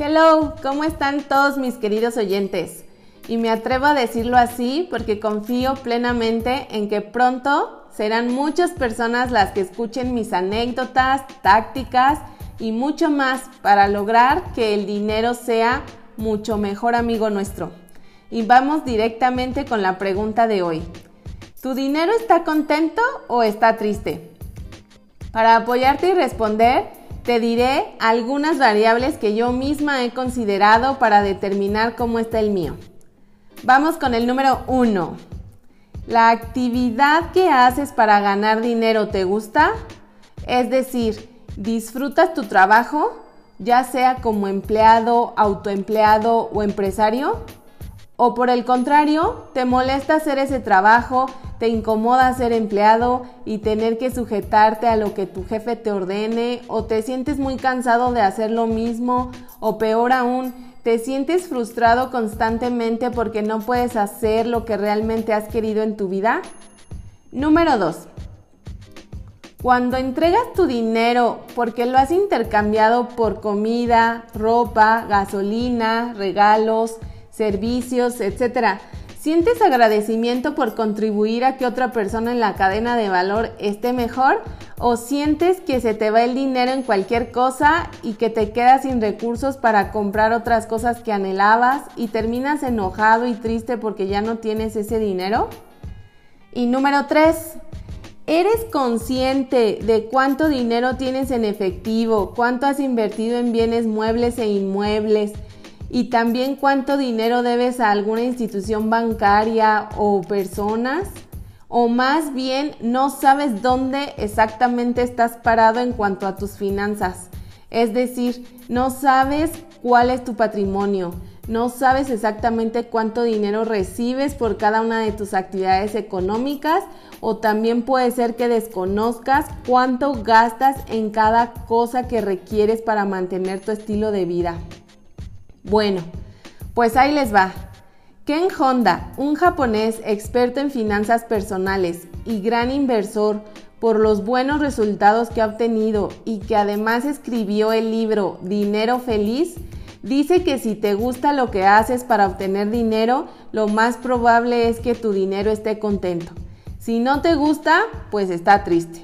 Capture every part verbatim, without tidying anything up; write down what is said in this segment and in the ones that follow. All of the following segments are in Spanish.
Hello, ¿cómo están todos mis queridos oyentes? Y me atrevo a decirlo así porque confío plenamente en que pronto serán muchas personas las que escuchen mis anécdotas, tácticas y mucho más para lograr que el dinero sea mucho mejor amigo nuestro. Y vamos directamente con la pregunta de hoy. ¿Tu dinero está contento o está triste? Para apoyarte y responder, te diré algunas variables que yo misma he considerado para determinar cómo está el mío. Vamos con el número uno. ¿La actividad que haces para ganar dinero te gusta? Es decir, ¿disfrutas tu trabajo, ya sea como empleado, autoempleado o empresario? ¿O por el contrario, te molesta hacer ese trabajo, te incomoda ser empleado y tener que sujetarte a lo que tu jefe te ordene, o te sientes muy cansado de hacer lo mismo, o peor aún, te sientes frustrado constantemente porque no puedes hacer lo que realmente has querido en tu vida? Número dos. Cuando entregas tu dinero porque lo has intercambiado por comida, ropa, gasolina, regalos, servicios, etcétera, ¿sientes agradecimiento por contribuir a que otra persona en la cadena de valor esté mejor? ¿O sientes que se te va el dinero en cualquier cosa y que te quedas sin recursos para comprar otras cosas que anhelabas y terminas enojado y triste porque ya no tienes ese dinero? Y número tres, ¿eres consciente de cuánto dinero tienes en efectivo, cuánto has invertido en bienes muebles e inmuebles? Y también cuánto dinero debes a alguna institución bancaria o personas, o más bien no sabes dónde exactamente estás parado en cuanto a tus finanzas. Es decir, no sabes cuál es tu patrimonio, no sabes exactamente cuánto dinero recibes por cada una de tus actividades económicas, o también puede ser que desconozcas cuánto gastas en cada cosa que requieres para mantener tu estilo de vida. Bueno, pues ahí les va. Ken Honda, un japonés experto en finanzas personales y gran inversor por los buenos resultados que ha obtenido y que además escribió el libro Dinero Feliz, dice que si te gusta lo que haces para obtener dinero, lo más probable es que tu dinero esté contento. Si no te gusta, pues está triste.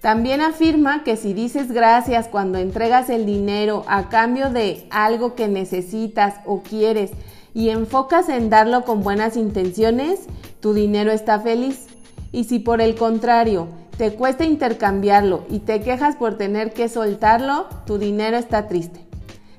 También afirma que si dices gracias cuando entregas el dinero a cambio de algo que necesitas o quieres y enfocas en darlo con buenas intenciones, tu dinero está feliz. Y si por el contrario te cuesta intercambiarlo y te quejas por tener que soltarlo, tu dinero está triste.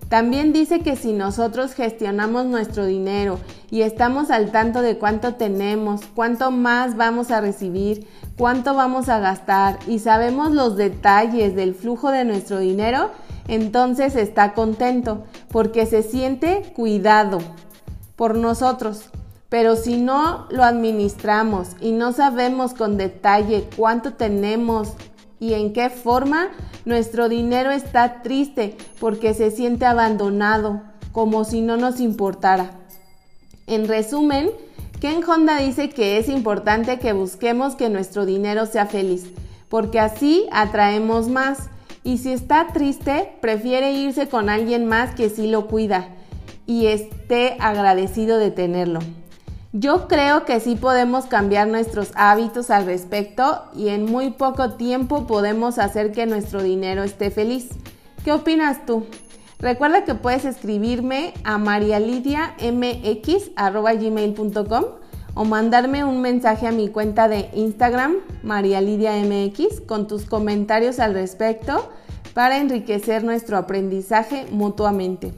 También dice que si nosotros gestionamos nuestro dinero y estamos al tanto de cuánto tenemos, cuánto más vamos a recibir, cuánto vamos a gastar y sabemos los detalles del flujo de nuestro dinero, entonces está contento porque se siente cuidado por nosotros. Pero si no lo administramos y no sabemos con detalle cuánto tenemos y en qué forma, nuestro dinero está triste porque se siente abandonado, como si no nos importara. En resumen, Ken Honda dice que es importante que busquemos que nuestro dinero sea feliz, porque así atraemos más. Y si está triste, prefiere irse con alguien más que sí lo cuida y esté agradecido de tenerlo. Yo creo que sí podemos cambiar nuestros hábitos al respecto y en muy poco tiempo podemos hacer que nuestro dinero esté feliz. ¿Qué opinas tú? Recuerda que puedes escribirme a marialidiamx arroba gmail punto com o mandarme un mensaje a mi cuenta de Instagram, marialidiamx, con tus comentarios al respecto para enriquecer nuestro aprendizaje mutuamente.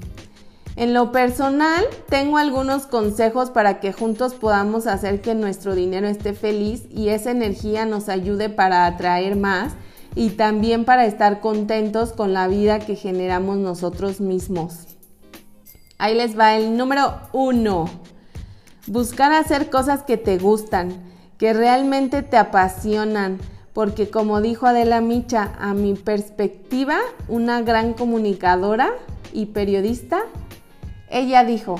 En lo personal, tengo algunos consejos para que juntos podamos hacer que nuestro dinero esté feliz y esa energía nos ayude para atraer más, y también para estar contentos con la vida que generamos nosotros mismos. Ahí les va el número uno. Buscar hacer cosas que te gustan, que realmente te apasionan, porque como dijo Adela Micha, a mi perspectiva, una gran comunicadora y periodista, ella dijo,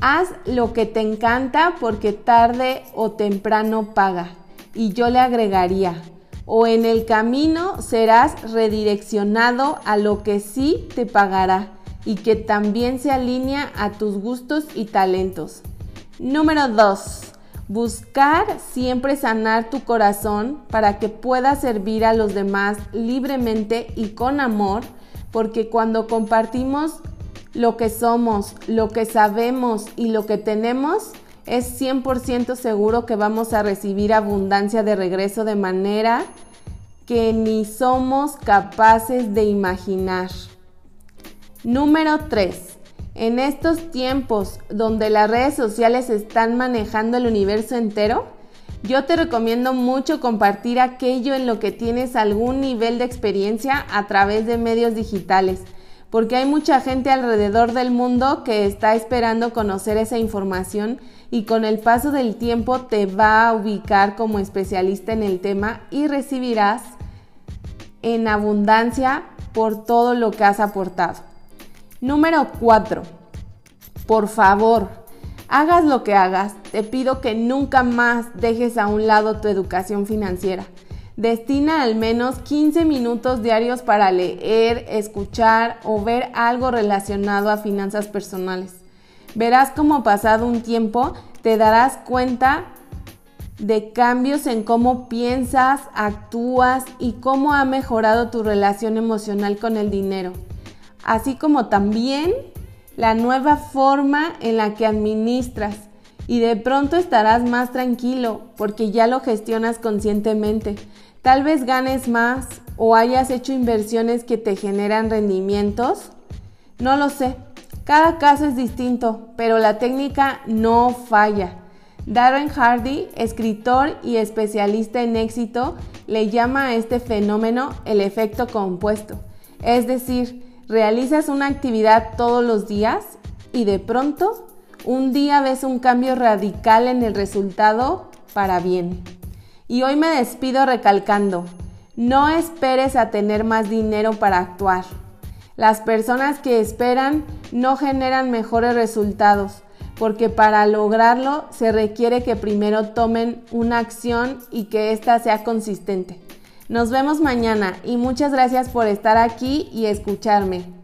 haz lo que te encanta porque tarde o temprano paga. Y yo le agregaría, o en el camino serás redireccionado a lo que sí te pagará, y que también se alinea a tus gustos y talentos. Número dos. Buscar siempre sanar tu corazón para que puedas servir a los demás libremente y con amor, porque cuando compartimos lo que somos, lo que sabemos y lo que tenemos, es cien por ciento seguro que vamos a recibir abundancia de regreso de manera que ni somos capaces de imaginar. Número tres. En estos tiempos donde las redes sociales están manejando el universo entero, yo te recomiendo mucho compartir aquello en lo que tienes algún nivel de experiencia a través de medios digitales, porque hay mucha gente alrededor del mundo que está esperando conocer esa información y con el paso del tiempo te va a ubicar como especialista en el tema y recibirás en abundancia por todo lo que has aportado. Número cuatro. Por favor, hagas lo que hagas, te pido que nunca más dejes a un lado tu educación financiera. Destina al menos quince minutos diarios para leer, escuchar o ver algo relacionado a finanzas personales. Verás cómo pasado un tiempo te darás cuenta de cambios en cómo piensas, actúas y cómo ha mejorado tu relación emocional con el dinero, así como también la nueva forma en la que administras, y de pronto estarás más tranquilo porque ya lo gestionas conscientemente. Tal vez ganes más o hayas hecho inversiones que te generan rendimientos, no lo sé, cada caso es distinto, pero la técnica no falla. Darren Hardy, escritor y especialista en éxito, le llama a este fenómeno el efecto compuesto, es decir, realizas una actividad todos los días y de pronto un día ves un cambio radical en el resultado para bien. Y hoy me despido recalcando, no esperes a tener más dinero para actuar. Las personas que esperan no generan mejores resultados, porque para lograrlo se requiere que primero tomen una acción y que ésta sea consistente. Nos vemos mañana y muchas gracias por estar aquí y escucharme.